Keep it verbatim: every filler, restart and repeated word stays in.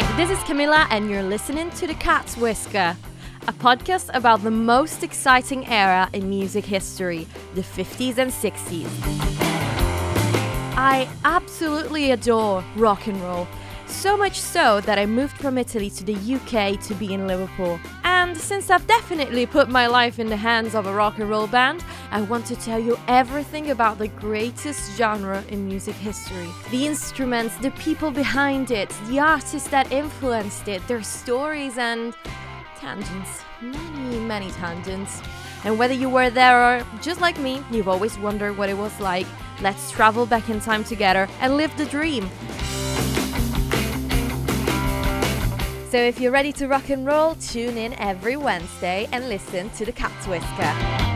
Hi, this is Camilla and you're listening to The Cat's Whisker, a podcast about the most exciting era in music history, the fifties and sixties. I absolutely adore rock and roll, so much so that I moved from Italy to the U K to be in Liverpool. And since I've definitely put my life in the hands of a rock and roll band, I want to tell you everything about the greatest genre in music history. The instruments, the people behind it, the artists that influenced it, their stories and tangents. Many, many tangents. And whether you were there or, just like me, you've always wondered what it was like, let's travel back in time together and live the dream. So if you're ready to rock and roll, tune in every Wednesday and listen to The Cat's Whisker.